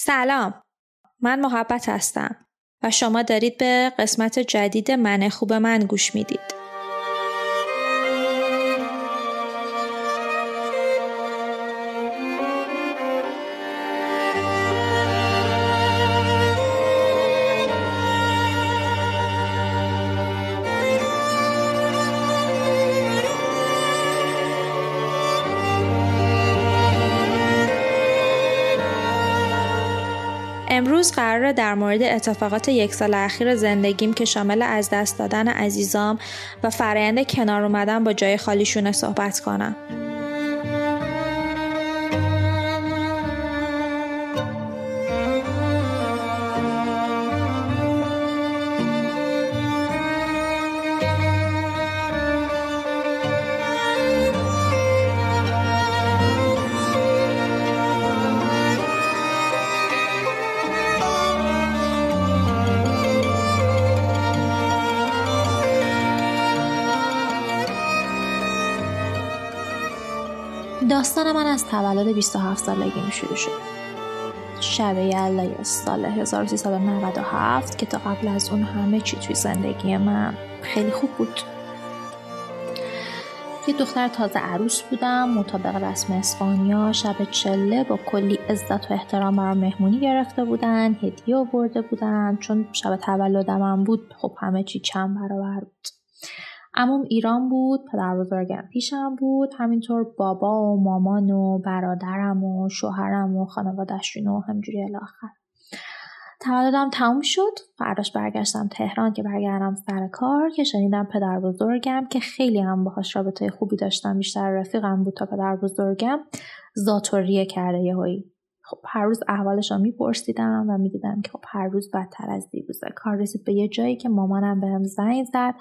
سلام، من محبت هستم و شما دارید به قسمت جدید من خوب من گوش میدید. امروز قراره در مورد اتفاقات یک سال اخیر زندگیم که شامل از دست دادن عزیزام و فرآیند کنار اومدن با جای خالیشونه صحبت کنم. داستان من از تولد 27 سالگیم شروع شد. شب یلدای سال 1397 که تا قبل از اون همه چی توی زندگی من خیلی خوب بود. یه دختر تازه عروس بودم، مطابق رسم اسپانیا شب چله با کلی عزت و احترام برام مهمونی گرفته بودن، هدیه آورده بودن، چون شب تولدم هم بود خب همه چی چند برابر بود. عموم ایران بود، پدر بزرگم پیشم بود، همینطور بابا و مامان و برادرم و شوهرم و خانواده‌شون و همجوری الاخر. تولدم تموم شد، فرداش برگشتم تهران که برگردم سر کار که شنیدم پدر بزرگم که خیلی هم باهاش رابطه خوبی داشتم، بیشتر رفیقم بود تا پدر بزرگم، زاتوریه کرده یهویی. خب هر روز احوالش رو میپرسیدم و میدیدم که خب هر روز بدتر از دیروزه. کار رسید به یه جایی که مامانم بهم زنگ زد،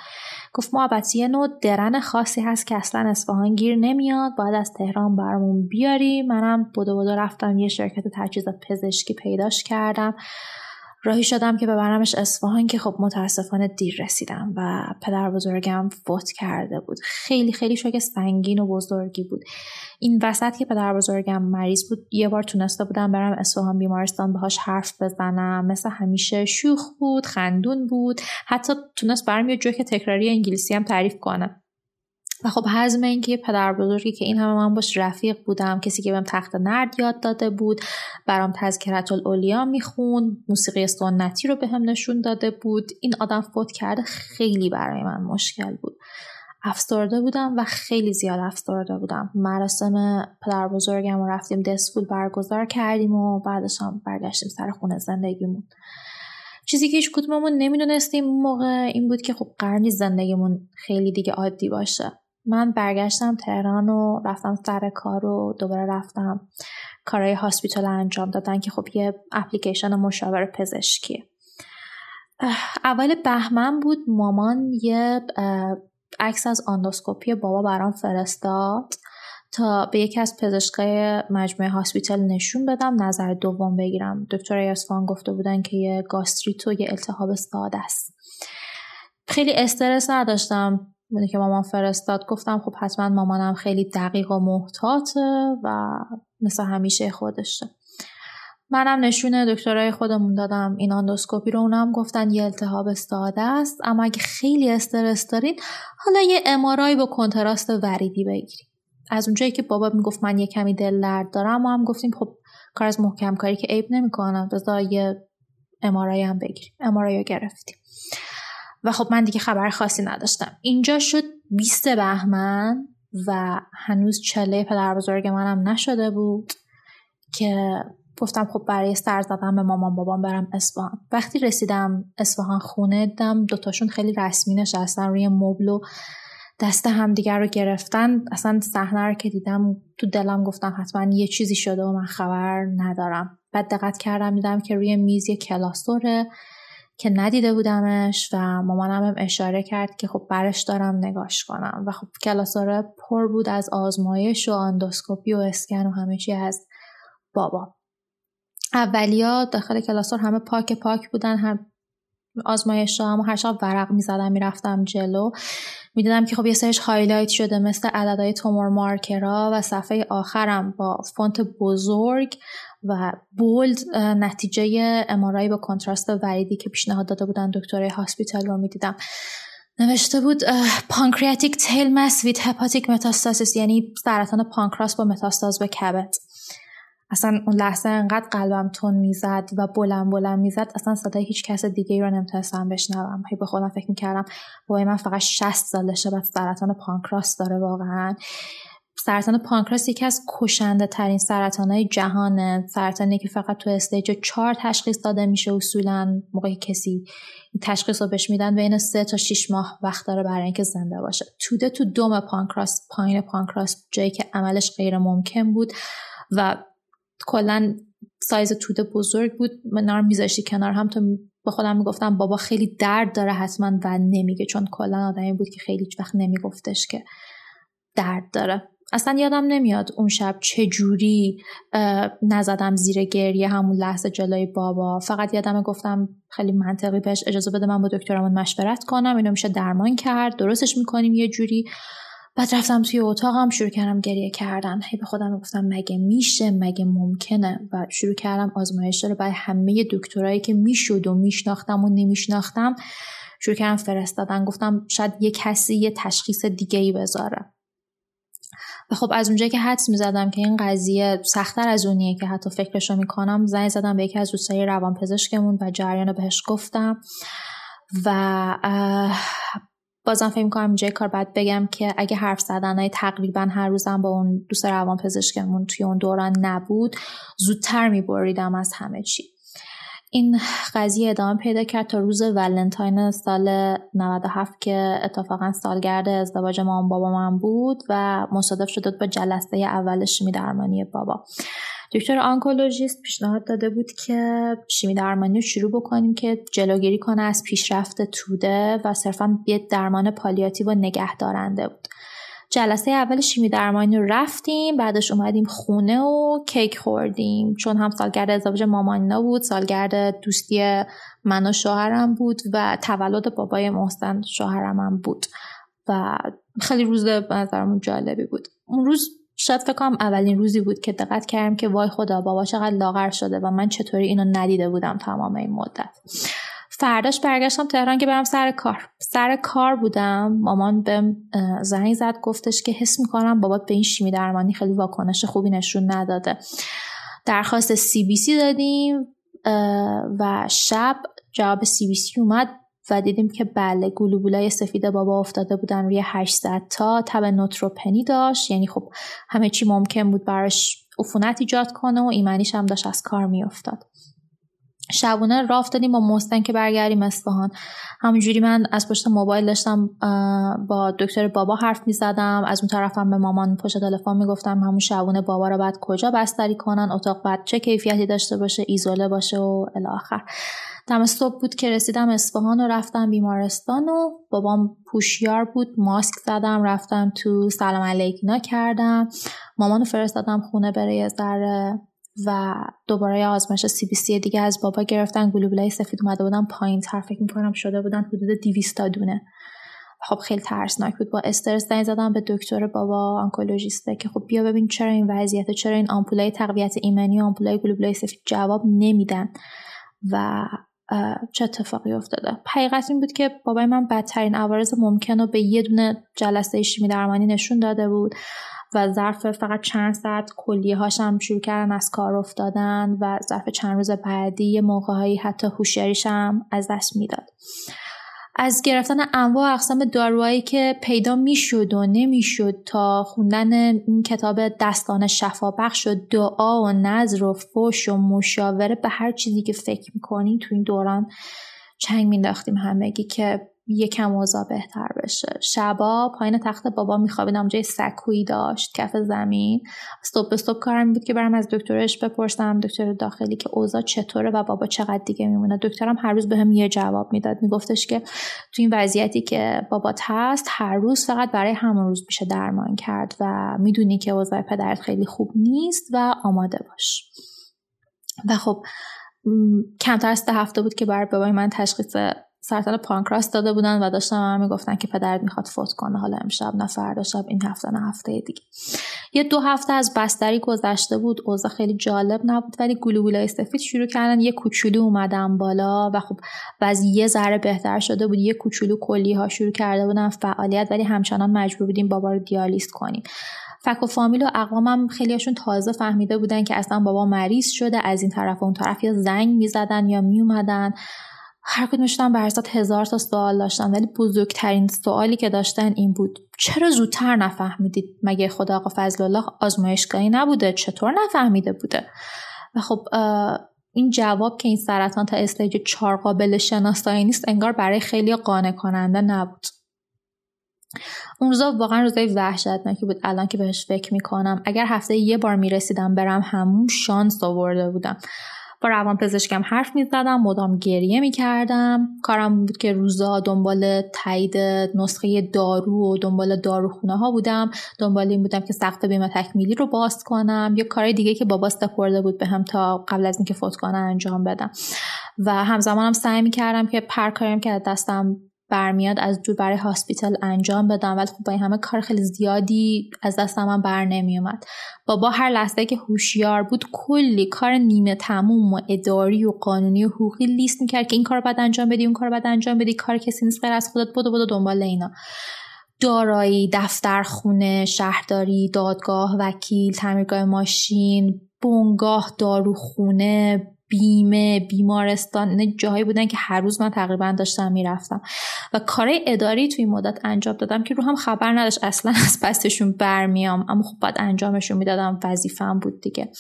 گفت محبتی یه نوع درن خاصی هست که اصلا اصفهان گیر نمیاد، باید از تهران برامون بیاری. منم بدو رفتم یه شرکت تجهیزات پزشکی پیداش کردم، راهی شدم که ببرمش اصفهان که خب متاسفانه دیر رسیدم و پدر بزرگم فوت کرده بود. خیلی خیلی شوک سنگین و بزرگی بود. این وسط که پدر بزرگم مریض بود یه بار تونسته بودم برم اصفهان بیمارستان باهاش حرف بزنم، مثل همیشه شوخ بود، خندون بود، حتی تونست برام یه جوک تکراری انگلیسی هم تعریف کنه. و خب حزم این که پدر بزرگی که این همه من باش رفیق بودم، کسی که بهم تخت نرد یاد داده بود، برام تذکرةالاولیاء میخوند، موسیقی سنتی رو بهم نشون داده بود، این آدم فوت کرده، خیلی برای من مشکل بود. افسرده بودم و خیلی زیاد افسرده بودم. مراسم پدر بزرگم رو رفتیم دسفول برگزار کردیم و بعدش هم برگشتیم سر خونه زندگیمون. چیزی که هیچ کدوممون نمیدونستیم موقع این بود که خب قرار نیست زندگیمون خیلی دیگه عادی باشه. من برگشتم تهران و رفتم سر کار و دوباره رفتم کارهای هاسپیتال انجام دادن که خب یه اپلیکیشن مشاور پزشکیه. اول بهمن بود، مامان یه عکس از آندوسکوپی بابا برام فرستاد تا به یکی از پزشکای مجموعه هاسپیتال نشون بدم، نظر دوم بگیرم. دکتر یاسفان گفته بودن که یه گاستریت و یه التهاب ساده است. خیلی استرس نداشتم. منو که مامان فرستاد گفتم خب حتما مامانم خیلی دقیق و محتاطه و مثل همیشه خودشه. منم نشونه دکترای خودمون دادم این آندوسکوپی رو، اونم گفتن یه التهاب ساده است، اما اگه خیلی استرس دارین حالا یه ام‌آرآی با کنتراست وریدی بگیریم. از اونجایی که بابا میگفت من یه کمی دل درد دارم، ما هم گفتیم خب کار از محکم کاری که عیب نمی‌کنه، بذار یه ام‌آرآی هم بگیریم. ام‌آرآی رو گرفتیم و خب من دیگه خبر خاصی نداشتم. اینجا شد 20 بهمن و هنوز چله پدر بزرگ منم نشده بود که گفتم خب برای سر زدن به مامان بابام برم اصفهان. وقتی رسیدم اصفهان خونه دیدم دوتاشون خیلی رسمی نشستن روی مبل و دست هم دیگر رو گرفتن. اصلا صحنه رو که دیدم تو دلم گفتم حتما یه چیزی شده و من خبر ندارم. بعد دقت کردم دیدم که روی میز یه کلاسوره که ندیده بودمش و مامانم اشاره کرد که خب برش دارم نگاش کنم و خب کلاساره پر بود از آزمایش و آندوسکوپی و اسکن و همه چی از بابا. اولیا داخل کلاسور همه پاک بودن، هم آزمایش هم هر شب ورق می‌زدم می‌رفتم جلو، می‌دیدم که خب یه سرش هایلایت شده مثل عددهای تومور مارکرها و صفحه آخرم با فونت بزرگ و بولد نتیجه ام‌آرآی با کنتراست وریدی که پیشنهاد داده بودن دکترای هاسپیتال رو می‌دیدم. نوشته بود pancreatic tail mass with hepatic metastasis، یعنی سرطان پانکراس با متاستاز به کبد. اصلا اون لحظه انقدر قلبم تون میزد و بلند میزد، اصلا صدای هیچ کس دیگه ای رو نمیتونستم بشنوم. هی به خودم فکر میکردم بابای من فقط 60 سالشه بعد سرطان پانکراس داره. واقعا سرطان پانکراس یکی از کشنده ترین سرطانهای جهانه، سرطانی که فقط تو استیج 4 تشخیص داده میشه اصولا. موقعی کسی این تشخیص رو بهش میدن بین 3 تا 6 ماه وقت داره برای اینکه زنده باشه. توده تو دم پانکراس، پایین پانکراس، جایی که عملش غیر ممکن بود و کلا سایز توده بزرگ بود. منار میذاشتی کنار هم تا با خودم میگفتم بابا خیلی درد داره حتما و نمیگه، چون کلا آدمی بود که خیلی هیچ وقت نمیگفتش که درد داره. اصلا یادم نمیاد اون شب چجوری نزدم زیر گریه همون لحظه جلوی بابا. فقط یادمه گفتم خیلی منطقی بهش اجازه بده من با دکترمون مشورت کنم، اینو میشه درمان کرد، درستش میکنیم یه جوری. بعد رفتم توی اتاقم شروع کردم گریه کردن. هی به خودم گفتم مگه میشه، مگه ممکنه. و شروع کردم آزمایش رو برای همه دکترایی که میشد و میشناختم و نمیشناختم شروع کردم فرستادن. گفتم شاید یه کسی یه تشخیص دیگه‌ای بذاره. و خب از اونجایی که حدس می‌زدم که این قضیه سخت‌تر از اونیه که حتی فکرشو می‌کنم، زنگ زدم به یکی از دوستای روانپزشکمون و جریانو بهش گفتم. و بازم فکر می‌کنم اینجای کار باید بگم که اگه حرف زدنای تقریبا هر روزم با اون دوست روانپزشکمون توی اون دوران نبود، زودتر می‌بریدم از همه چی. این قضیه ادامه پیدا کرد تا روز ولنتاین سال 97 که اتفاقا سالگرد ازدواج ما و بابا من بود و مصادف شده با جلسه اول شیمی درمانی بابا. دکتر آنکولوژیست پیشنهاد داده بود که شیمی درمانی رو شروع بکنیم که جلوگیری کنه از پیشرفت توده و صرفا یه درمان پالیاتیو و نگهدارنده بود. جلسه اول شیمی درمانی رو رفتیم، بعدش اومدیم خونه و کیک خوردیم، چون هم سالگرد ازدواج مامانینا بود، سالگرد دوستی من و شوهرم بود و تولد بابای محسن شوهرم هم بود و خیلی روز به نظرمون جالبی بود. اون روز شاید فکر کنم اولین روزی بود که دقت کردم که وای خدا بابا چقدر لاغر شده و من چطوری اینو ندیده بودم تمام این مدت. فرداش برگشتم تهران که برم سر کار بودم. مامان بهم زنگ زد، گفتش که حس میکنم بابات به این شیمی درمانی خیلی واکنش خوبی نشون نداده. درخواست CBC دادیم و شب جواب CBC اومد و دیدیم که بله، گلوبولای سفید بابا افتاده بودن روی 800 تا، تب نوتروپنی داشت، یعنی خب همه چی ممکن بود براش عفونت ایجاد کنه و ایمنیش هم داشت از کار میافتاد. شبونه راه افتادیم با مستن که برگردیم اصفهان. همونجوری من از پشت موبایل داشتم با دکتر بابا حرف می‌زدم، از اون طرفم به مامان پشت تلفن میگفتم همون شبونه بابا رو بعد کجا بستری کنن، اتاق بعد چه کیفیتی داشته باشه، ایزوله باشه و الی آخر. تمام صبح بود که رسیدم اصفهان و رفتم بیمارستان و بابام پوشیار بود، ماسک زدم، رفتم تو سلام علیکینا کردم، مامانو فرستادم خونه برای ذره و دوباره آزمایش CBC دیگه از بابا گرفتن. گلوبولای سفید اومده بودن پایین تر، فکر می‌کنم شده بودن حدود 200 تا دونه. خب خیلی ترسناک بود. با استرس زنگ زدم به دکتر بابا آنکولوژیسته که خب بیا ببین چرا این وضعیته، چرا این آمپولای تقویت ایمنی و آمپولای گلوبولای سفید جواب نمیدن و چه اتفاقی افتاده. حقیقت این بود که بابای من بدترین عوارض ممکن رو به یه دونه جلسه شیمی درمانی نشون داده بود و ظرف فقط چند ساعت کلیه هاشم شروع کردن از کار افتادن و ظرف چند روز بعدی موقعهایی حتی هوشیاریشم از دست میداد. از گرفتن انواع اقسام داروهایی که پیدا میشد و نمیشد تا خوندن این کتاب دستان شفابخش و دعا و نذر و فوش و مشاوره، به هر چیزی که فکر میکنین تو این دوران چنگ مینداختیم همگی که یکم اوضاع بهتر بشه. شبا پایین تخت بابا میخوابیدم، جای سکویی داشت کف زمین. صبح به صبح کارم بود که برم از دکترش بپرسم، دکتر داخلی، که اوضاع چطوره و بابا چقدر دیگه میمونه. دکترم هر روز بهم یه جواب میداد، میگفتش که تو این وضعیتی که بابات هست هر روز فقط برای همون روز میشه درمان کرد و میدونی که اوضاع پدرت خیلی خوب نیست و آماده باش. و خب کمتر از 3 هفته بود که برای بابای من تشخیص سرطان پانکراس داده بودن و داشتن من میگفتن که پدرت میخواد فوت کنه، حالا امشب نه فردا شب، این هفته نه هفته دیگه. یه دو هفته از بستری گذشته بود، اوضاع خیلی جالب نبود، ولی گلوبولای سفید شروع کردن یه کوچولو اومدن بالا و خب وضعیه ذره بهتر شده بود. یه کوچولو کلیه‌ها شروع کرده بودن فعالیت، ولی همچنان مجبور بودیم بابا رو دیالیز کنیم. فک و فامیل و اقوامم خیلیاشون تازه فهمیده بودن که اصلا بابا مریض شده، از این طرف و اون طرف یا زنگ میزدن یا میومدن، هر کدومشون برات هزار تا سوال داشتن، ولی بزرگترین سوالی که داشتن این بود چرا زودتر نفهمیدید؟ مگه خدا آقا فضلالله آزمایشگاهی نبوده؟ چطور نفهمیده بوده؟ و خب این جواب که این سرطان تا استیج 4 قابل شناسایی نیست انگار برای خیلی قانع کننده نبود. اون روزا واقعا روزای وحشتناکی بود. الان که بهش فکر میکنم اگر هفته یه بار میرسیدم برم همون شانس آورده بودم. با روانپزشکم حرف میزدم، مدام گریه میکردم. کارم بود که روزا دنبال تایید نسخه دارو و دنبال داروخونه ها بودم، دنبال این بودم که سقف بیمه تکمیلی رو باز کنم یا کار دیگه که بابا سپرده بود بهم تا قبل از اینکه فوت کنه انجام بدم. و همزمانم سعی میکردم که پرکاریم که دستم برمیاد از دور برای هاسپیتال انجام بدم، ولی خب با این همه کار خیلی زیادی از دستم هم بر نمی اومد. بابا هر لحظه که هوشیار بود کلی کار نیمه تموم و اداری و قانونی و حقوقی لیست میکرد که این کارو باید انجام بدی، اون کارو باید انجام بدی، کار کسی نیست غیر از خودت، بدو دنبال اینا. دارایی، دفتر، خونه، شهرداری، دادگاه، وکیل، تعمیرگاه ماشین، بنگاه، داروخونه، بیمه، بیمارستان، اینا جاهایی بودن که هر روز من تقریبا داشتم میرفتم و کارهای اداری توی مدت انجام دادم که رو هم خبر نداشت اصلا از پسشون برمیام، اما خب بعد انجامشون میدادم، وظیفه‌ام بود دیگه.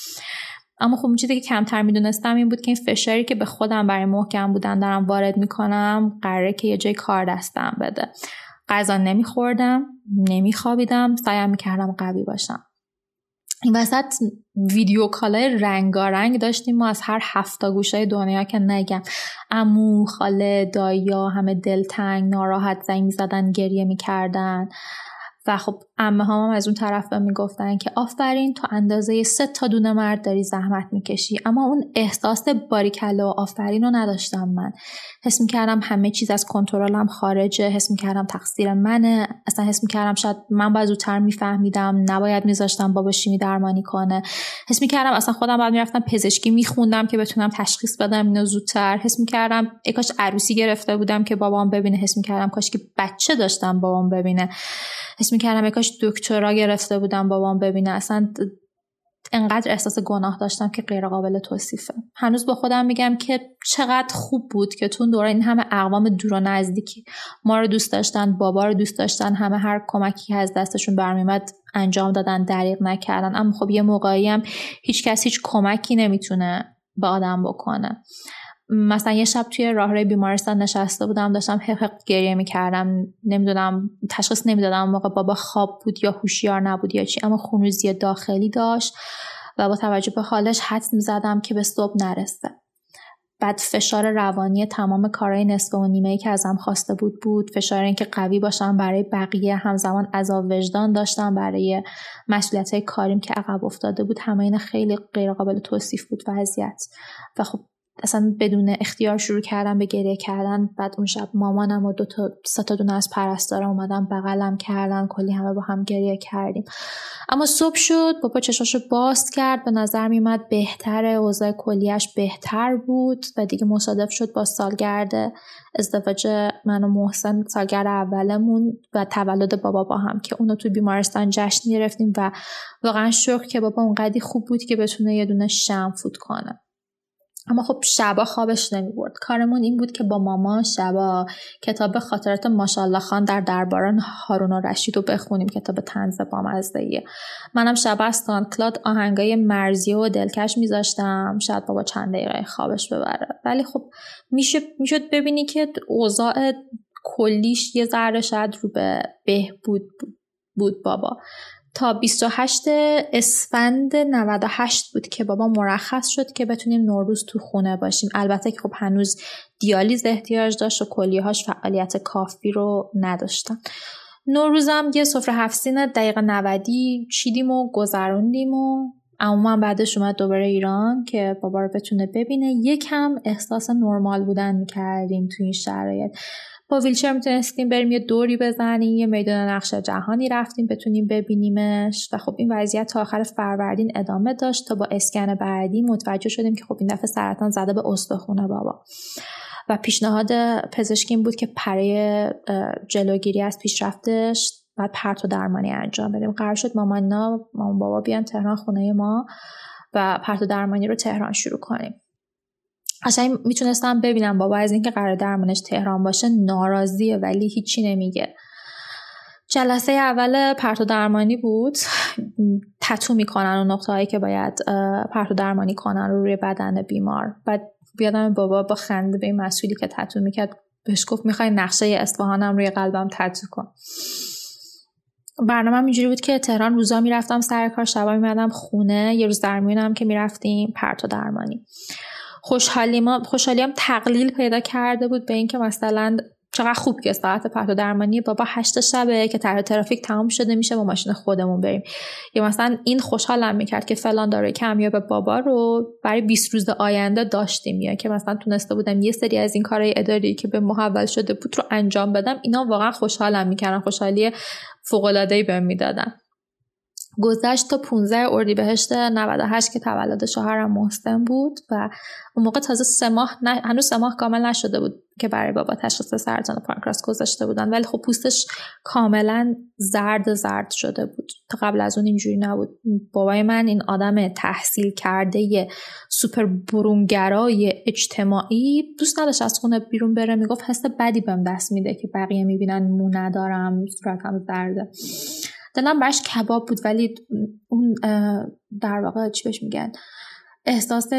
اما خب چیزی که کمتر میدونستم این بود که این فشاری که به خودم برای محکم بودن دارم وارد میکنم قراره که یه جای کار دستم بده. غذا نمیخوردم، نمیخوابیدم، سعی میکردم قوی باشم. این وسط ویدیو کالای رنگارنگ داشتیم ما از هر هفتا گوشای دنیا که نگم. عمو، خاله، دایا همه دلتنگ، ناراحت، زنگ می‌زدن، گریه می‌کردن و خب عمه‌هام هم از اون طرف میگفتن که آفرین تو اندازه 3 دونه مرد داری زحمت می‌کشی. اما اون احساس باریکلا و آفرین رو نداشتم. من حس می‌کردم همه چیز از کنترلم خارجه، حس می‌کردم تقصیر منه، اصلا حس می‌کردم شاید من باید زودتر می‌فهمیدم، نباید می‌ذاشتم بابا شیمی درمانی کنه، حس می‌کردم اصلا خودم باید می‌رفتم پزشکی می‌خوندم که بتونم تشخیص بدم اینو زودتر، حس می‌کردم ای کاش عروسی گرفته بودم که بابام ببینه، حس می‌کردم کاش که بچه داشتم بابام ببینه، حس می‌کردم ای کاش دکترا گرفته بودم بابام ببینه. اصلا انقدر احساس گناه داشتم که غیر قابل توصیفه. هنوز با خودم میگم که چقدر خوب بود که تو دوره این همه اقوام دور و نزدیکی ما رو دوست داشتن، بابا رو دوست داشتن، همه هر کمکی که از دستشون برمیومد انجام دادن، دریغ نکردن. اما خب یه موقعی هم هیچ کس هیچ کمکی نمیتونه به آدم بکنه. مثلا یه شب توی راهروی بیمارستان نشسته بودم، داشتم حق گریه می‌کردم، نمیدونم تشخیص نمیدادم موقع بابا خواب بود یا هوشیار نبود یا چی، اما خونریزی داخلی داشت و با توجه به حالش حدس می‌زدم که به صبح نرسه. بعد فشار روانی تمام کارهای نصف و نیمه‌ای که ازم خواسته بود، فشار این که قوی باشم برای بقیه، همزمان عذاب وجدان داشتم برای مسئولیت‌های کاریم که عقب افتاده بود، همه اینا خیلی غیر قابل توصیف بود وضعیت. و خب اصلا بدون اختیار شروع کردم به گریه کردن. بعد اون شب مامانم و 2 تا 3 تا دونه از پرستارا اومدن بغلم کردن، کلی همه با هم گریه کردیم. اما صبح شد، بابا چشاشو باز کرد، به نظر میومد بهتره، اوضاع کلیه‌اش بهتر بود و دیگه مصادف شد با سالگرد ازدواج من و محسن، سالگرد اولمون و تولد بابا با هم که اونو تو بیمارستان جشن گرفتیم و واقعا شکر که بابا اونقدی خوب بود که بتونه یه دونه شمع فوت کنه. اما خب شبا خوابش نمی برد. کارمون این بود که با ماما شبا کتاب خاطرات ماشاءالله خان در درباران هارون و رشید رو بخونیم، کتاب طنز بامزده‌ایه. منم شبا از ساندکلاد آهنگای مرضیه و دلکش میذاشتم، شاید بابا چند دقیقه خوابش ببره. ولی خب میشد ببینی که اوضاع کلیش یه ذره شاید رو به بهبود بود بابا. تا 28 اسفند 98 بود که بابا مرخص شد که بتونیم نوروز تو خونه باشیم. البته که خب هنوز دیالیز احتیاج داشت و کلیه‌هاش فعالیت کافی رو نداشتن. نوروزم یه سفره 7 سینه دقیقه 90 چیدیم و گذروندیم و عموما بعدش اومد دوباره ایران که بابا رو بتونه ببینه. یکم احساس نرمال بودن میکردیم توی این شرایط. با ویلچر میتونستیم بریم یه دوری بزنیم، یه میدان نقش جهانی رفتیم بتونیم ببینیمش. و خب این وضعیت تا آخر فروردین ادامه داشت تا با اسکن بعدی متوجه شدیم که خب این دفعه سرطان زده به استخوان بابا و پیشنهاد پزشکیم بود که برای جلوگیری از پیشرفتش بعد پرتو درمانی انجام بدیم. قرار شد مامانا مامان بابا بیان تهران خونه ما و پرتو درمانی رو تهران شروع کنیم. قشنگ میتونستم ببینم بابا از اینکه قرار درمانش تهران باشه ناراضیه ولی هیچی نمیگه. جلسه اول پرتو درمانی بود، تتو میکنن و نقطه هایی که باید پرتو درمانی کنن رو روی بدن بیمار. بعد بیادم بابا با خنده به این مسئولی که تتو میکرد بهش گفت میخوای نقشه اصفهانم روی قلبم تتو کن. برنامه اینجوری بود که تهران روزا میرفتم سر کار، شبا میمدم خونه، یه روز درمیونم که میرفتیم پرتو درمانی. خوشحالیم تقلیل پیدا کرده بود به این که مثلا چقدر خوب که ساعت پرتو درمانی بابا 8 شبه که ترافیک تمام شده میشه با ماشین خودمون بریم. یا مثلا این خوشحالم میکرد که فلان داروی کمیاب بابا رو برای 20 روز آینده داشتیم، یا که مثلا تونسته بودم یه سری از این کارهای اداری که به محول شده بود رو انجام بدم. اینا واقعا خوشحالم میکردن، خوشحالی فوق العاده ای بهم میدادن. گذشت تا 15 اردیبهشت 98 که تولد شوهرم محسن بود و اون موقع تازه 3 ماه هنوز 3 ماه کامل نشده بود که برای بابا تشخیص سرطان پانکراس گذاشته بودن، ولی خب پوستش کاملا زرد شده بود. تا قبل از اون اینجوری نبود. بابای من این آدم تحصیل کرده سوپر برونگرای اجتماعی دوست نداشت از خونه بیرون بره، میگفت حس بدی بهم دست میده که بقیه میبینن مو ندارم، صورتم زرده. دلم برش کباب بود، ولی اون در واقع چی بهش میگن احساس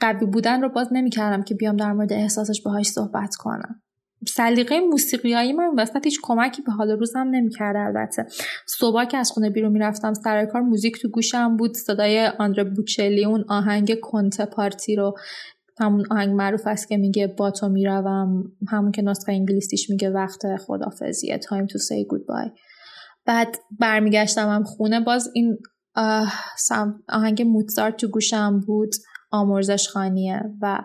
قوی بودن رو باز نمیکردم که بیام در مورد احساسش باهاش صحبت کنم. سلیقه موسیقیایی من وسط هیچ کمکی به حال روزم نمیکرد. البته صبح که از خونه بیرون میرفتم سر کار موزیک تو گوشم بود، صدای آندره بوچلی، اون آهنگ کنته پارتی رو، همون آهنگ معروف است که میگه با تو میروم، همون که نسخه انگلیسیش میگه وقت خدافظیه، تایم تو سی گودبای. بعد برمیگشتم هم خونه باز این آهنگ موزارت تو گوشم بود، آمرزش خانیه، و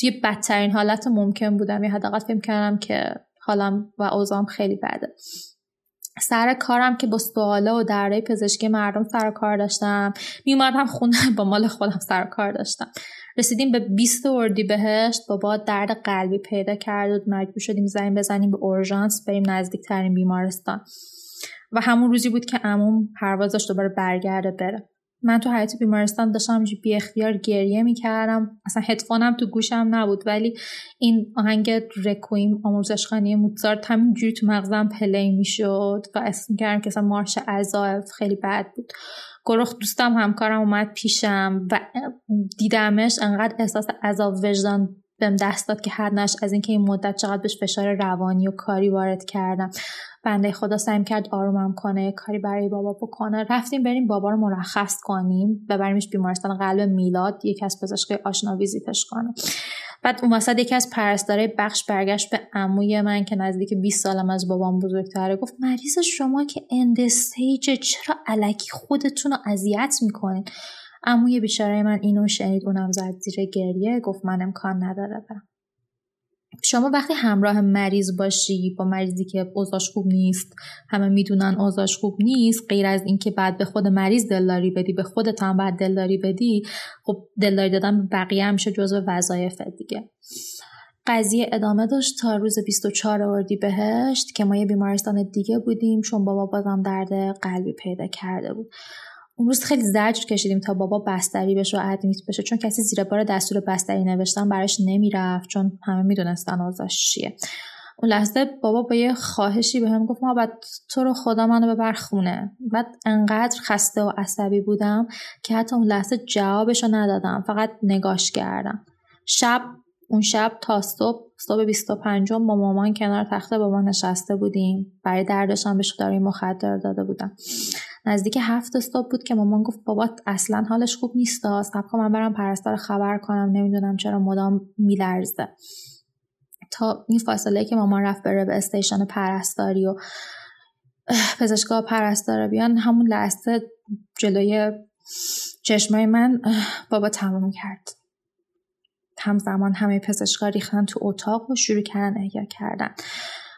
توی بدترین حالت ممکن بودم، یه حداقل فکر کردم که حالم و اوضاعم خیلی بده. سر کارم که با سوالا و درهای پزشکی مردم سر کار داشتم، میومدم خونه با مال خودم سر کار داشتم. رسیدیم به 20 اردیبهشت، بابا درد قلبی پیدا کرد و مجبور شدیم زنگ بزنیم به اورژانس بریم نزدیکترین بیمارستان. و همون روزی بود که عموم پرواز داشت دوباره برگرده بره. من تو حیاط بیمارستان داشتم بی اختیار گریه میکردم. اصلا هدفونم تو گوشم نبود، ولی این آهنگ رکویم آموزش خوانی موزارت همینجوری تو مغزم پلی میشد و احساس میکردم که اصلا مارش عزا خیلی بد بود. گروخ دوستم همکارم اومد پیشم و دیدمش، انقدر احساس عذاب وجدان بهم دست داد که حد نشد از اینکه این مدت چقدر بهش فشار روانی و کاری وارد کردم. بنده خدا سعی کرد آرومم کنه، کاری برای بابا بکنه. رفتیم بریم بابا رو مرخص کنیم، ببریمش بیمارستان قلب میلاد، یکی از پزشکای آشنا ویزیتش کنه. بعد اون وسط یکی از پرستارای بخش برگشت به عموی من که نزدیک 20 سالم از بابام بزرگتره، گفت مریض شما که اند استیج، چرا الکی خودتون رو اذیت میکنین؟ عموی بیچاره من اینو شنید، اونم زد زیر گریه، گفت من امکان نداره برم. شما وقتی همراه مریض باشی، با مریضی که اوضاعش خوب نیست، همه میدونن اوضاعش خوب نیست، غیر از این که بعد به خود مریض دلداری بدی، به خودت هم بعد دلداری بدی، خب دلداری دادن به بقیه هم میشه جزو وظایف دیگه. قضیه ادامه داشت تا روز 24 اردیبهشت که ما یه بیمارستان دیگه بودیم، چون بابا بازم درد قلبی پیدا کرده بود. اون روز خیلی زجر کشیدیم تا بابا بستری بشه و ادمیت بشه، چون کسی زیر بار دستور بستری نوشتن براش نمیرفت، چون همه میدونستن اوضاعش چیه. اون لحظه بابا با یه خواهشی بهم گفت ما بعد تو رو خدا منو ببر خونه. بعد انقدر خسته و عصبی بودم که حتی اون لحظه جوابشو ندادم، فقط نگاش کردم. اون شب تا صبح 25 با مامان کنار تخت بابا نشسته بودیم، برای دردش هم بهش داروی مخدر داده بودم. نزدیک 7 صبح بود که مامان گفت بابا اصلا حالش خوب نیست، صبر کن من برم پرستار خبر کنم، نمیدونم چرا مدام میلرزه. تا این فاصله که مامان رفت بره به استیشن پرستاری و پزشکا پرستارا بیان، همون لحظه جلوی چشمای من بابا تمام کرد. همزمان همه پزشکا ریختن تو اتاق و شروع کردن احیا کردن.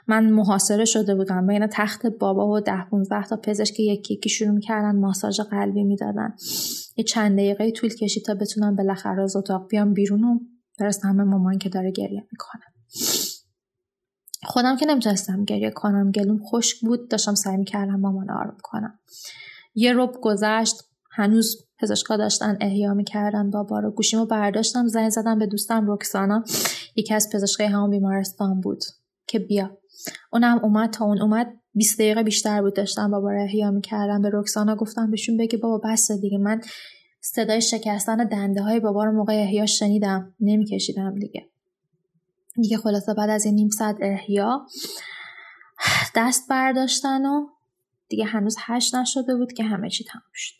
من محاصره شده بودم بین تخت بابا و 10-15 تا پزشک یکی یکی شروع می‌کردن ماساژ قلبی میدادن. یه چند دقیقه طول کشید تا بتونم بالاخره از اتاق بیام بیرون و برسم به مامان که داره گریه میکنه. خودم که نمی‌تونستم گریه کنم، گلوم خشک بود، داشتم سعی می‌کردم مامان آروم کنم. یه ربع گذشت، هنوز پزشکا داشتن احیا می‌کردن بابا رو. گوشیمو برداشتم زنگ زدم به دوستم رکسانا، یکی از پزشکای همون بیمارستان بود که بیا. اونم اومد. تا اون اومد 20 دقیقه بیشتر بود داشتم بابا رو احیا می‌کردم. به رکسانا گفتم بهشون بگه بابا بس دیگه، من صدای شکستن دنده‌های بابا رو موقع احیا شنیدم، نمی‌کشیدم دیگه. خلاصه بعد از این نیم ساعت احیا دست برداشتن و دیگه هنوز 8 نشده بود که همه چی تموم شد.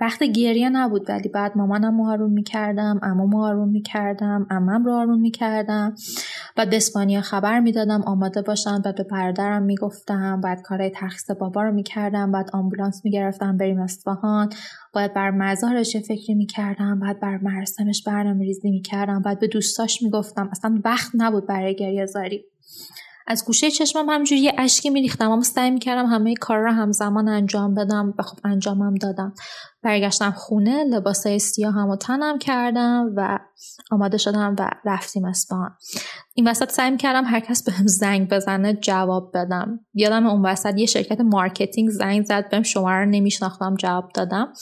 وقت گریه نبود، ولی بعد مامانم رو آروم می‌کردم، عموم رو آروم می‌کردم، عمم رو آروم می‌کردم، بعد به اسپانیا خبر می‌دادم آماده باشن، بعد به برادرم می‌گفتم، بعد کارهای تخصیص بابا رو می‌کردم، بعد آمبولانس می‌گرفتم بریم اصفهان، بعد بر مزارش فکری می‌کردم، بعد بر مراسمش برنامه‌ریزی می‌کردم، بعد به دوستاش می‌گفتم. اصلا وقت نبود برای گریه زاری. از گوشه چشمم همجوری یه اشکی می‌ریختم، اما سعی می‌کردم همه کارا رو همزمان انجام بدم و خب انجامم دادم. برگشتم خونه، لباسای سیاهم و تنم کردم و آماده شدم و رفتیم اصفهان. این وسط سعی می‌کردم هر کس بهم زنگ بزنه جواب بدم. یادم اون وسط یه شرکت مارکتینگ زنگ زد بهم، شماره رو نمی‌شناختم جواب دادم.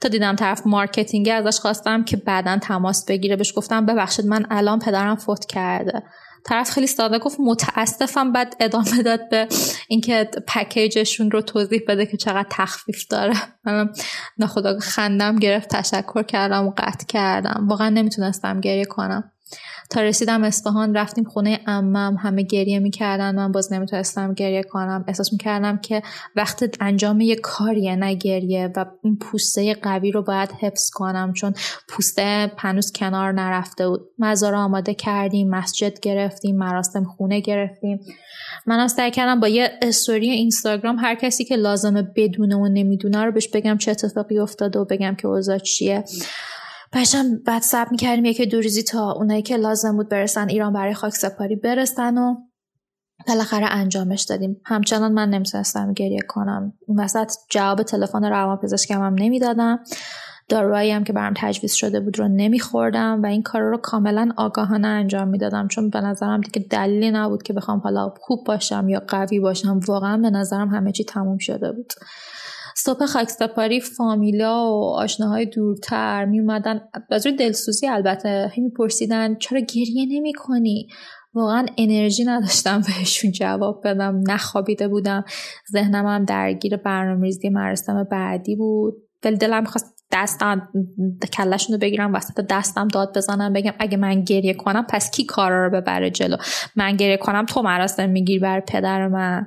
تا دیدم طرف مارکتینگه، ازش خواستم که بعداً تماس بگیره. بهش گفتم ببخشید من الان پدرم فوت کرده. طرف خیلی ساده گفت متاسفم، بعد ادامه داد به اینکه پکیجشون رو توضیح بده که چقدر تخفیف داره. منم ناخودآگاه خندم گرفت، تشکر کردم و قطع کردم. واقعا نمیتونستم گریه کنم. تا رسیدم اصفهان رفتیم خونه عمم، همه گریه میکردن، من باز نمیتونستم گریه کنم. احساس میکردم که وقت انجام یه کاریه نه گریه، و اون پوسته قوی رو باید حفظ کنم چون پوسته هنوز کنار نرفته بود. مزار آماده کردیم، مسجد گرفتیم، مراسم خونه گرفتیم. منم سعی کردم با یه استوری اینستاگرام هر کسی که لازمه بدونه و نمیدونه رو بهش بگم چه اتفاقی افتاده و بگم که اوضاع چیه. باشم بعد صبر می‌کردیم یکی دو روزی تا اونایی که لازم بود برسن ایران برای خاکسپاری برسن و بالاخره انجامش دادیم. همچنان من نمی‌تونستم گریه کنم. اون وسط جواب تلفن روانپزشکم هم نمیدادم. داروهایی هم که برام تجویز شده بود رو نمیخوردم و این کارا رو کاملا آگاهانه انجام میدادم، چون به نظرم دیگه دلیلی نبود که بخوام حالا خوب باشم یا قوی باشم. واقعا به نظرم همه چی تموم شده بود. صبح خاکسپاری فامیلا و آشناهای دورتر می اومدن، از روی دلسوزی البته، هی میپرسیدن چرا گریه نمی کنی؟ واقعا انرژی نداشتم بهشون جواب بدم، نخوابیده بودم، ذهنم هم درگیر برنامه‌ریزی مراسم بعدی بود. دلم می‌خواست دستم کلشون رو بگیرم وسط دستم داد بزنم بگم اگه من گریه کنم پس کی کارا رو ببره جلو؟ من گریه کنم تو مراسم میگیری بر پدر من.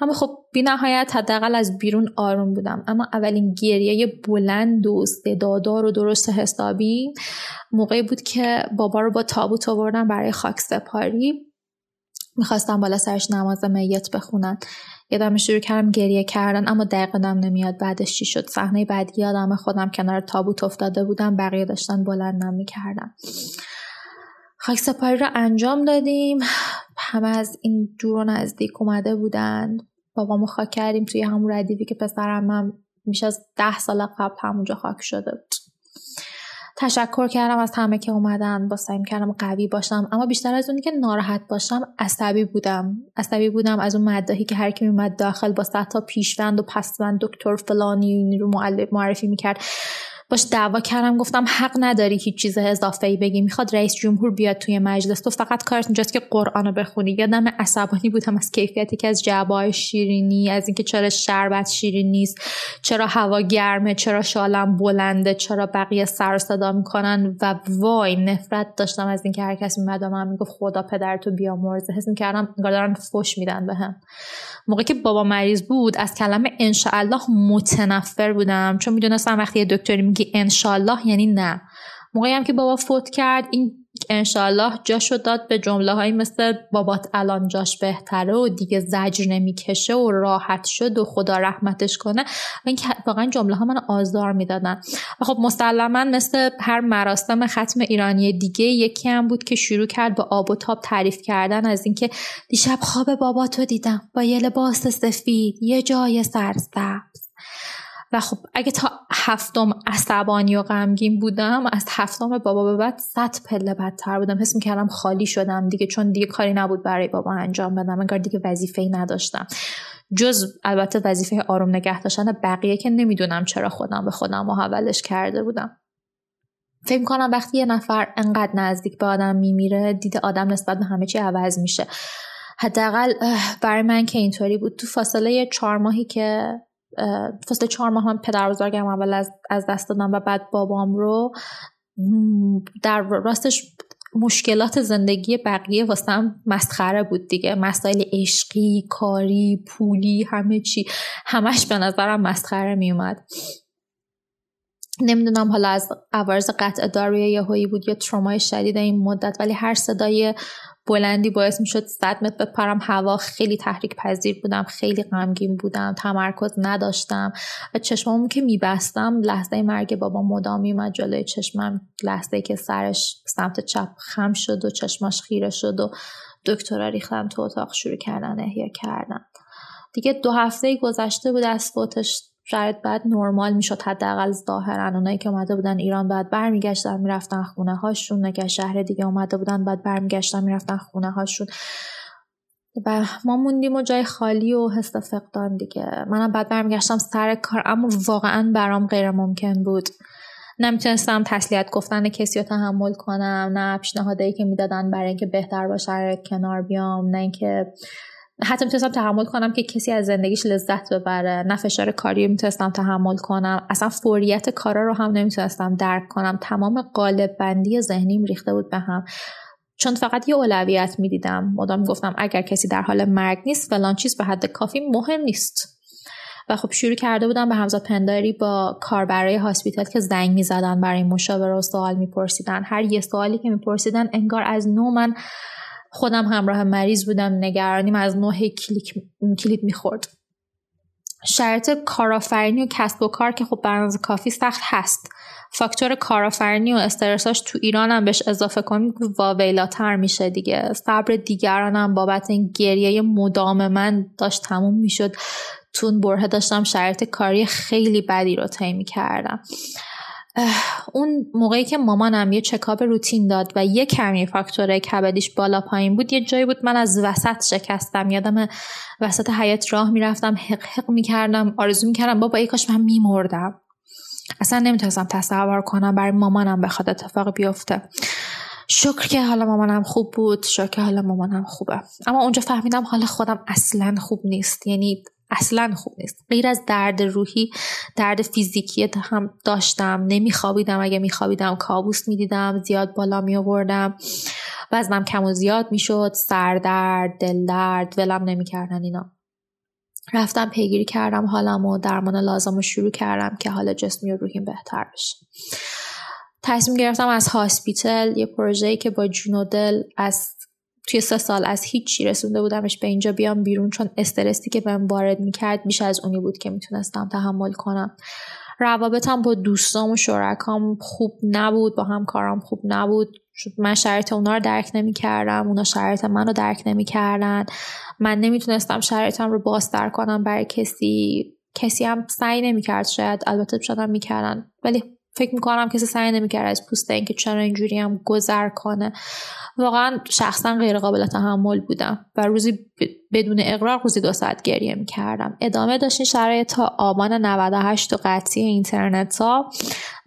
اما خب بی نهایت حداقل از بیرون آروم بودم. اما اولین گریه بلند و استعدادار و درست حسابی موقعی بود که بابا رو با تابوت آوردن برای خاکسپاری. میخواستم بالا سرش نماز میت بخونن. یادم شروع کردم گریه کردن، اما دقیقم نمیاد بعدش چی شد. صحنه بعدی یادم، خودم کنار تابوت افتاده بودم، بقیه داشتن بلندم میکردن. خاکسپاری رو انجام دادیم، همه از این دور و نزدیک اومده بودن. بابامو خاک کردیم توی همون ردیفی که پسرم هم میشه از 10 سال قبل همونجا خاک شده بود. تشکر کردم از همه که اومدن، با سعی کردم قوی باشم، اما بیشتر از اونی که ناراحت باشم عصبی بودم از اون مداحی که هر کی میومد داخل با 100 تا پیشوند و پسوند دکتر فلانی رو معرفی میکرد. باش دعوا کردم، گفتم حق نداری هیچ چیز اضافه‌ای بگی، میخواد رئیس جمهور بیاد توی مجلس، تو فقط کارت اینجاست که قرآنو بخونی. یادم عصبانی بودم از کیفیتی که از جعبه‌های شیرینی، از اینکه چرا شربت شیرین نیست، چرا هوا گرمه، چرا شالم بلنده، چرا بقیه سر و صدا میکنن. و وای نفرت داشتم از اینکه هر کسی میاد من میگفت خدا پدرتو بیامرزه. حس می‌کردم انگار دارن فحش میدن بهم. موقعی که بابا مریض بود از کلمه ان شاء الله متنفر بودم، چون میدونستم وقتی یه دکتری میگه ان شاء الله یعنی نه. موقعی هم که بابا فوت کرد این انشالله جاشو داد به جمله های مثل بابات الان جاش بهتره و دیگه زجر نمیکشه و راحت شد و خدا رحمتش کنه. این که واقعا جمله ها من آزار میدادن. و خب مسلما مثل هر مراسم ختم ایرانی دیگه یکی هم بود که شروع کرد به آب و تاب تعریف کردن از اینکه دیشب خواب باباتو دیدم با یه لباس سفید یه جای سرسبز. و خب اگه تا هفتم عصبانی و غمگین بودم، از هفتم بابا به بعد 100 پله بدتر بودم. حس می‌کردم خالی شدم دیگه، چون دیگه کاری نبود برای بابا انجام بدم، انگار دیگه وظیفه‌ای نداشتم جز البته وظیفه آروم نگه داشتن بقیه که نمیدونم چرا خودم به خودم محولش کرده بودم. فکر می‌کنم وقتی یه نفر انقدر نزدیک به آدم میمیره، دید آدم نسبت به همه چی عوض میشه. حداقل برای من که اینطوری بود. تو فاصله 4 ماهی که فاصله 4 ماه هم پدر بزرگم اول از دست دادم و بعد بابام رو، در راستش مشکلات زندگی بقیه واسه هم مسخره بود دیگه. مسائل عشقی، کاری، پولی، همه چی، همش به نظرم مسخره می اومد. نمیدونم حالا از عوارض قطع دارویی یهویی بود یا ترومای شدید این مدت، ولی هر صدای بلندی باعث می شد 100 متر بپرم هوا. خیلی تحریک پذیر بودم، خیلی غمگین بودم، تمرکز نداشتم و چشمامو که می بستم لحظه مرگ بابا مدامی اومد جلوی چشمم. لحظه که سرش سمت چپ خم شد و چشماش خیره شد و دکترا ریختم تو اتاق، شروع کردن احیا کردن. دیگه 2 هفته گذشته بود از فوتش. شرط بعد نرمال میشد حداقل ظاهرا. اونایی که اومده بودن ایران بعد برمیگشتن میرفتن خونه هاشون، اونایی که شهر دیگه اومده بودن بعد برمیگشتن میرفتن خونه هاشون و ما موندیم و جای خالی و حس فقدان دیگه. منم بعد برمیگشتم سر کار، اما واقعا برام غیر ممکن بود. نمیتونستم تسلیت گفتن کسی رو تحمل کنم، نه پیشنهادایی که میدادن برای اینکه بهتر باشه کنار بیام، نه اینکه حتی میتونستم تحمل کنم که کسی از زندگیش لذت ببره، نه فشار کاری میتونستم تحمل کنم، اصلا فوریت کارا رو هم نمیتونستم درک کنم. تمام قالب بندی ذهنیم ریخته بود به هم، چون فقط یه اولویت میدیدم. مدام گفتم اگر کسی در حال مرگ نیست فلان چیز به حد کافی مهم نیست. و خب شروع کرده بودم به همزاد پنداری با کاربرای هاسپیتال که زنگ میزدن برای مشاوره و سوال میپرسیدن. هر یه سوالی که میپرسیدن انگار از نو من خودم همراه مریض بودم، نگرانیم از نوع کلید میخورد. شرط کارآفرینی و کسب و کار که خب برنامه کافی سخت هست، فاکتور کارآفرینی و استرساش تو ایران هم بهش اضافه کنیم واویلاتر میشه دیگه. صبر دیگرانم بابت این گریه مدام من داشت تموم میشد. تو اون برهه داشتم شرط کاری خیلی بدی رو طی میکردم. اون موقعی که مامانم یه چکاب روتین داد و یه کمی فاکتور کبدیش بالا پایین بود، یه جایی بود من از وسط شکستم. یادم وسط حیاط راه میرفتم، حق حق میکردم، آرزو میکردم بابا ای کاش من میمردم. اصلا نمیتونستم تصور کنم برای مامانم بخواد اتفاق بیفته. شکر که حالا مامانم خوب بود، شکر که حالا مامانم خوبه. اما اونجا فهمیدم حال خودم اصلا خوب نیست، یعنی اصلا خوب نیست. غیر از درد روحی، درد فیزیکی هم داشتم. نمیخوابیدم، اگه میخوابیدم کابوس میدیدم، زیاد بالا میآوردم، وزنم کم و زیاد میشد، سردرد، دلدرد، ولم نمیکردن اینا. رفتم پیگیری کردم حالم و درمان لازم رو شروع کردم که حال جسمی و روحیم بهتر بشه. تصمیم گرفتم از هاسپیتال، یه پروژه‌ای که با جون و دل از توی 3 سال از هیچی رسونده بودمش به اینجا، بیام بیرون، چون استرسی که بهم وارد میکرد بیش از اونی بود که میتونستم تحمل کنم. روابطم با دوستام و شرکام خوب نبود، با همکارام خوب نبود. من شرایط اونا رو درک نمیکردم، اونا شرایط من رو درک نمیکردن. من نمیتونستم شرایطم رو بازتر کنم برای کسی هم سعی نمیکرد. شاید البته شدم میکردن، ولی فکر میکنم کسی سعی نمیکرد از پوست این که چرا اینجوری هم گذر کنه. واقعا شخصا غیر قابل تحمل بودم و روزی بدون اقرار روزی 2 ساعت گریه میکردم. ادامه داشت این شرایط تا آبان 98 و قطعی اینترنت ها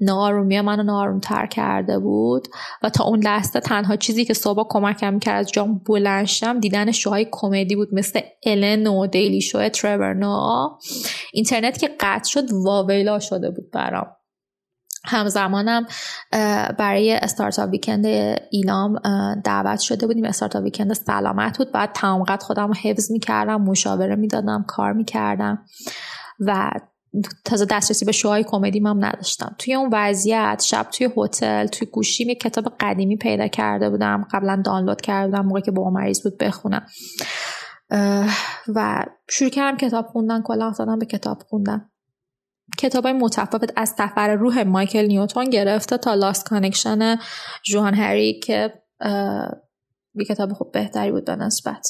ناآرومی منو ناآرومتر کرده بود و تا اون لحظه تنها چیزی که صبح کمکم میکرد از جام بلند شم دیدن شوهای کمدی بود، مثل الن و دیلی شو ترور نوآ. اینترنت که قطع شد واویلا شده بود برام. همزمانم برای استارتاپ ویکند ایلام دعوت شده بودیم. استارتاپ ویکند سلامت بود. بعد تمام قد خودم رو حفظ میکردم، مشاوره میدادم، کار میکردم و تازه دسترسی به شوهای کمدی هم نداشتم. توی اون وضعیت شب توی هتل توی گوشیم یک کتاب قدیمی پیدا کرده بودم، قبلا دانلود کرده بودم موقعی که بابا مریض بود بخونم، و شروع کردم کتاب خوندن. کلا افتادم به کتاب خوندن، کتابای متفاوت، از تفر روح مایکل نیوتن گرفته تا لاست کانکشن جوان هری که یک کتاب خب بهتری بود به نسبت.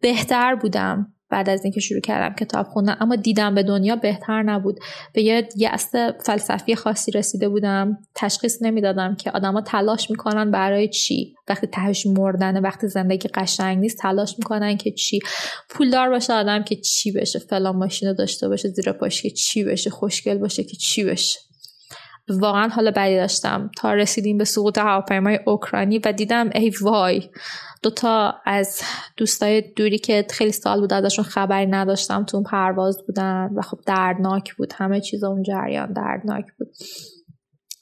بهتر بودم بعد از اینکه شروع کردم کتاب خوندن، اما دیدم به دنیا بهتر نبود. به یه یأس فلسفی خاصی رسیده بودم، تشخیص نمیدادم که آدما تلاش میکنن برای چی، وقتی تهش مردنه، وقتی زندگی قشنگ نیست تلاش میکنن که چی، پولدار باشه آدم که چی بشه، فلان ماشینو داشته باشه، زیر پاش که چی بشه، خوشگل باشه که چی بشه. واقعا حال بدی داشتم تا رسیدیم به سقوط هواپیمای اوکراینی و دیدم ای وای، دوتا از دوستای دوری که خیلی سال بود ازشون خبری نداشتم تو اون پرواز بودن و خب دردناک بود، همه چیز اون جریان دردناک بود.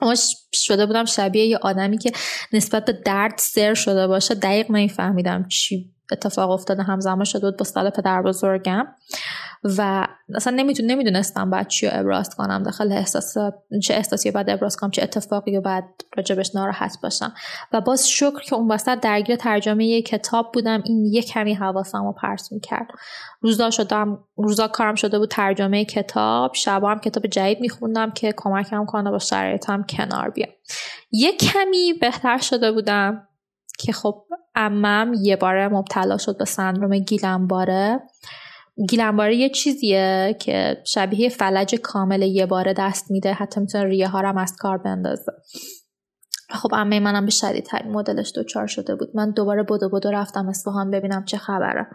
اما شده بودم شبیه یه آدمی که نسبت به درد سر شده باشه. دقیق نمی‌فهمیدم چی اتفاق افتاده، همزمان شده بود با سال پدر بزرگم و اصلا نمیدونستم باید چی رو ابراز کنم، داخل احساسات چه احساسی باید ابراز کنم، چه اتفاقی رو باید راجبش ناراحت باشم. و باز شکر که اون وسط درگیر ترجمه یه کتاب بودم، این یه کمی حواسمو پرت می‌کرد. روزا کارم شده بود ترجمه کتاب، شبا هم کتاب جدید میخوندم که کمکم کنه با شرایطم کنار بیام. یه کمی بهتر شده بودم که خب عمم یه باره مبتلا شد به سندروم گیلنباره. گیلنباره یه چیزیه که شبیه فلج کامل یه باره دست میده، حتی میتونه ریه ها هم از کار بندازه. خب عمه منم به شدیدترین مدلش دوچار شده بود. من دوباره بدو رفتم اصفهان ببینم چه خبره.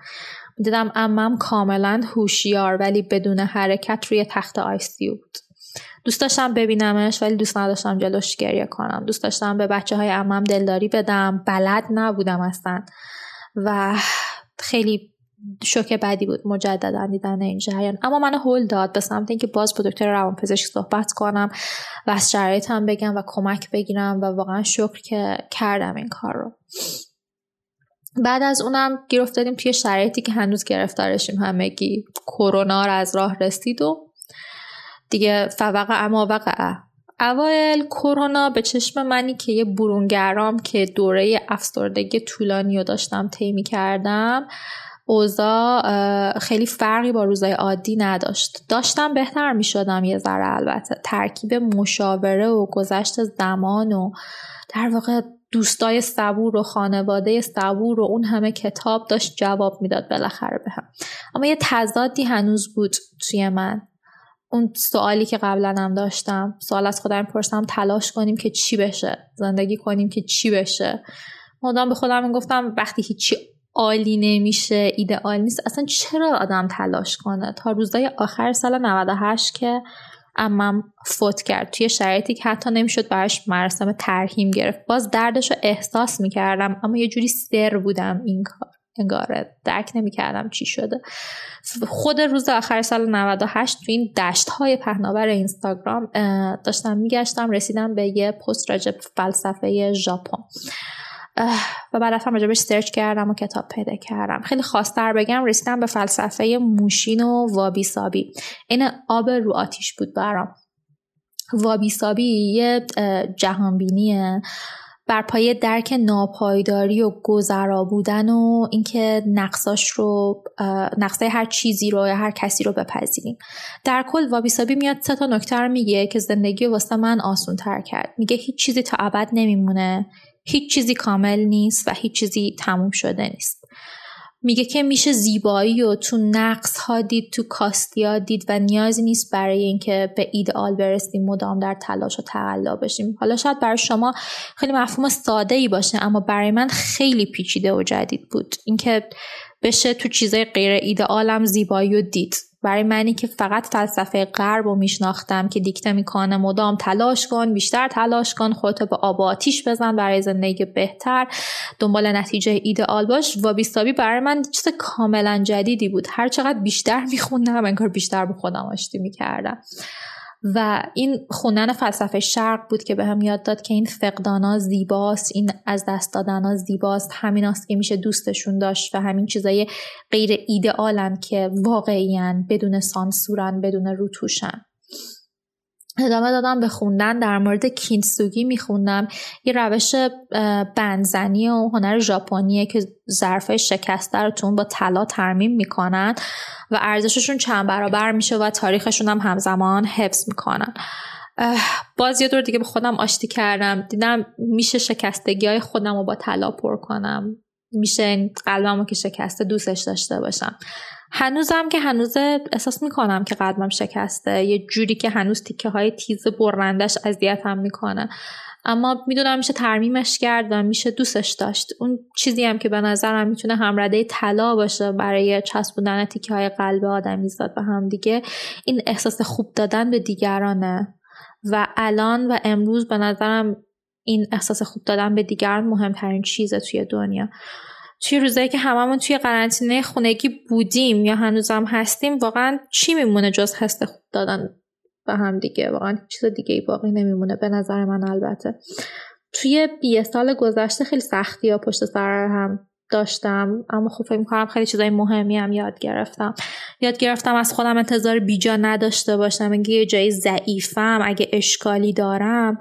دیدم عمم کاملا هوشیار ولی بدون حرکت روی تخت آی سی یو بود. دوست داشتم ببینمش ولی دوست نداشتم جلوش گریه کنم. دوست داشتم به بچه‌های عمم دلداری بدم، بلد نبودم اصلا و خیلی شوک بدی بود مجددا دیدن این جریان. اما منو هول داد به سمت اینکه باز با دکتر روانپزشک صحبت کنم و از شرایطم بگم و کمک بگیرم و واقعا شکر که کردم این کار رو. بعد از اونم گیر افتادیم توی شرایطی که هنوز گرفتارشیم همگی. کرونا رو از راه رسید و دیگه فوقع اما وقع. اول کرونا به چشم منی که یه برونگرام که دوره افسردگی طولانی رو داشتم طی می‌کردم، اوضاع خیلی فرقی با روزای عادی نداشت. داشتم بهتر می‌شدم یه ذره. البته ترکیب مشاوره و گذشت زمان و در واقع دوستای صبور و خانواده صبور و اون همه کتاب داشت جواب میداد بالاخره بهم. اما یه تضادی هنوز بود توی من. اون سوالی که قبلا هم داشتم، سوال از خودم پرسیدم تلاش کنیم که چی بشه، زندگی کنیم که چی بشه. مدام به خودم میگفتم وقتی هیچی عالی نمیشه، ایدئال نیست، اصلا چرا آدم تلاش کنه. تا روزهای آخر سال 98 که عمم فوت کرد توی شرایطی که حتی نمیشد براش مراسم ترحیم گرفت، باز دردش رو احساس میکردم اما یه جوری سر بودم این کار انگاره، درک نمی‌کردم چی شده. خود روز آخر سال 98 تو این دشت‌های پهناور اینستاگرام داشتم میگشتم، رسیدم به یه پست راجع به فلسفه ژاپن و بعد رفتم راجبش سرچ کردم و کتاب پیدا کردم. خیلی خواستر بگم رسیدم به فلسفه موشین و وابی سابی. این آب رو آتیش بود برام. وابی سابی یه جهانبینیه بر پایه درک ناپایداری و گذرا بودن و اینکه نقصای هر چیزی رو یا هر کسی رو بپذیریم. در کل وابی سابی میاد 3 نکته رو میگه که زندگی واسه من آسون تر کرد. میگه هیچ چیزی تا ابد نمیمونه، هیچ چیزی کامل نیست و هیچ چیزی تموم شده نیست. میگه که میشه زیبایی و تو نقص ها دید، تو کاستی ها دید و نیازی نیست برای اینکه به ایدئال برسیم مدام در تلاش و تقلا باشیم. حالا شاید برای شما خیلی مفهوم ساده ای باشه اما برای من خیلی پیچیده و جدید بود. اینکه بشه تو چیزای غیر ایدئال هم زیبایی رو دید. برای منی که فقط فلسفه غرب رو میشناختم که دیکته میکنه مدام تلاش کن، بیشتر تلاش کن، خودت به آب و آتیش بزن برای زندگی بهتر، دنبال نتیجه ایدئال باش، وابی سابی برای من چیز کاملا جدیدی بود. هر چقدر بیشتر میخوندم انگار بیشتر به خودم آشتی میکردم و این خوندن فلسفه شرق بود که بهم یاد داد که این فقدانا زیباست، این از دست دادنا زیباست، همیناست که میشه دوستشون داشت و همین چیزای غیر ایدئالن که واقعین، بدون سانسورن، بدون روتوشن. ادامه دادم به خوندن. در مورد کینتسوگی میخوندم، یه روش بندزنی و هنر ژاپنیه که ظرفای شکسته رو تون با طلا ترمیم میکنن و ارزششون چند برابر میشه و تاریخشون هم همزمان حفظ میکنن. باز یه دور دیگه به خودم آشتی کردم، دیدم میشه شکستگی های خودم رو با طلا پر کنم، میشه قلبم رو که شکسته دوستش داشته باشم. هنوزم که هنوز احساس میکنم که قلبم شکسته، یه جوری که هنوز تیکه های تیز برندش اذیتم میکنه، اما میدونم میشه ترمیمش کرد و میشه دوستش داشت. اون چیزی هم که به نظرم میتونه همرده طلا باشه برای چسبوندن تیکه های قلب آدمیزاد به هم دیگه، این احساس خوب دادن به دیگرانه و الان و امروز به نظرم این احساس خوب دادن به دیگران مهمترین چیزه توی دنیا. توی روزایی که هممون توی قرنطینه خونگی بودیم یا هنوزم هستیم، واقعا چی میمونه جز حس خوب دادن به هم دیگه؟ واقعا چیز دیگه ای باقی نمیمونه به نظر من. البته توی 20 سال گذشته خیلی سختی‌ها پشت سر هم داشتم، اما خب فکر می‌کنم خیلی چیزای مهمی هم یاد گرفتم از خودم انتظار بیجا نداشته باشم. اگه یه جایی ضعیفم، اگه اشکالی دارم،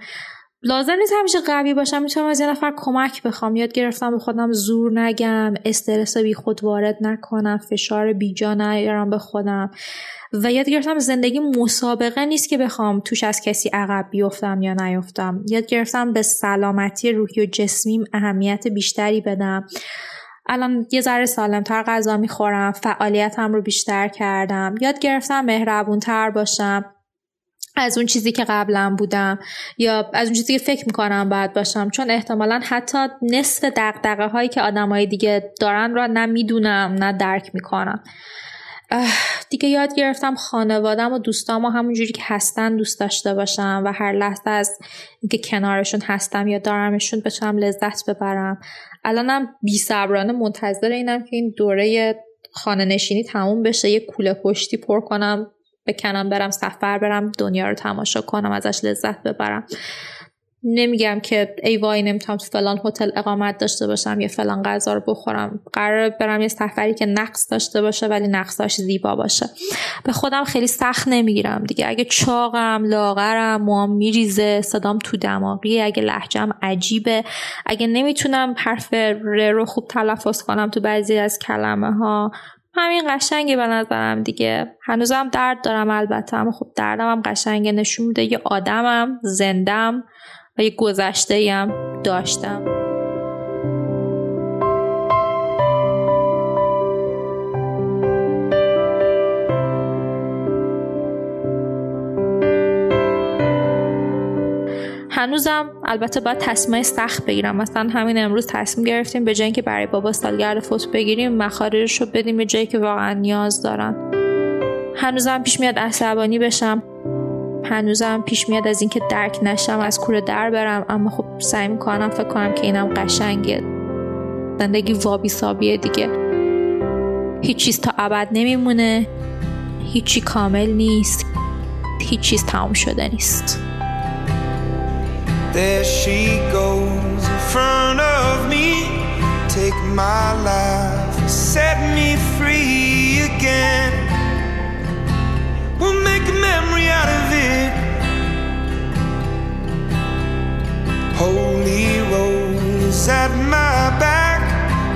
لازم نیست همیشه قوی باشم، میتونم از یه نفر کمک بخوام. یاد گرفتم به خودم زور نگم، استرس بی خود وارد نکنم، فشار بی جا نیارم به خودم و یاد گرفتم زندگی مسابقه نیست که بخوام توش از کسی عقب بیفتم یا نیفتم. یاد گرفتم به سلامتی روحی و جسمیم اهمیت بیشتری بدم. الان یه ذره سالم‌تر غذا میخورم، فعالیتم رو بیشتر کردم، یاد گرفتم مهربون‌تر باشم از اون چیزی که قبلا بودم یا از اون چیزی که فکر میکنم باید باشم، چون احتمالاً حتی نصف دغدغه هایی که آدمای دیگه دارن را نه میدونم نه درک میکنم. دیگه یاد گرفتم خانوادم و دوستام و همونجوری که هستن دوست داشته باشم و هر لحظه از اینکه کنارشون هستم یا دارمشون بتونم لذت ببرم. الانم بی‌صبرانه منتظر اینم که این دوره خانه‌نشینی تموم بشه، یه کوله پشتی پر کنم، بکنم، برم سفر، برم دنیا رو تماشا کنم، ازش لذت ببرم. نمیگم که ای وای نمیتونم تو فلان هتل اقامت داشته باشم یا فلان غذا رو بخورم. قراره برم یه سفری که نقص داشته باشه ولی نقصاش زیبا باشه. به خودم خیلی سخت نمیگیرم دیگه. اگه چاقم، لاغرم، موام میریزه، صدام تو دماغی، اگه لهجه‌م عجیبه، اگه نمیتونم حرف ر رو خوب تلفظ کنم تو بعضی از کلمه‌ها، همین قشنگه به نظرم دیگه. هنوزم درد دارم البته، اما خب دردم هم قشنگه، نشون میده یه آدمم، زندم و یه گذشته‌ای هم داشتم. هنوزم البته باید تصمیم سخت بگیرم. مثلا همین امروز تصمیم گرفتیم به جای اینکه برای بابا سالگرد فوت بگیریم، مخارجشو بدیم به جایی که واقعا نیاز دارن. هنوزم پیش میاد عصبانی بشم، هنوزم پیش میاد از اینکه درک نشم از کوره در برم، اما خب سعی میکنم. فکر کنم که اینم قشنگه، زندگی وابی سابیه دیگه، هیچ چیز تا ابد نمیمونه، هیچی کامل نیست، هیچ چیز تمام شده نیست. There she goes in front of me, take my life, set me free again. We'll make a memory out of it. Holy roll is at my back,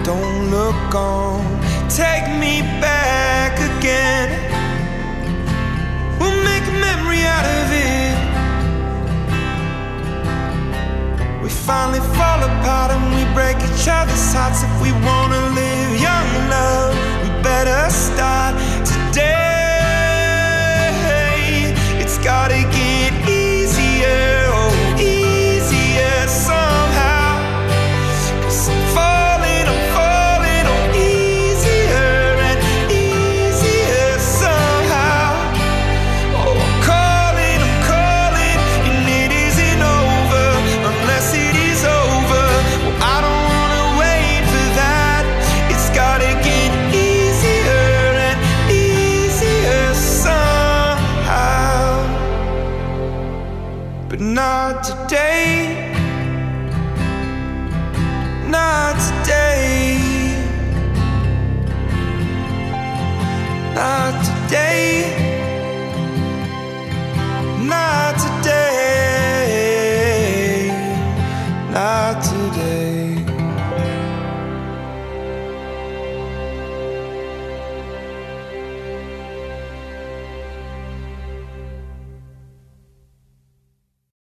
don't look on, take me back again. We'll make a memory out of it. We finally fall apart and we break each other's hearts. If we wanna live young love, we better start today. It's gotta get easier, oh easier somehow. 'Cause I'm falling, oh easier and easier somehow. Oh I'm calling and it isn't over unless Not today.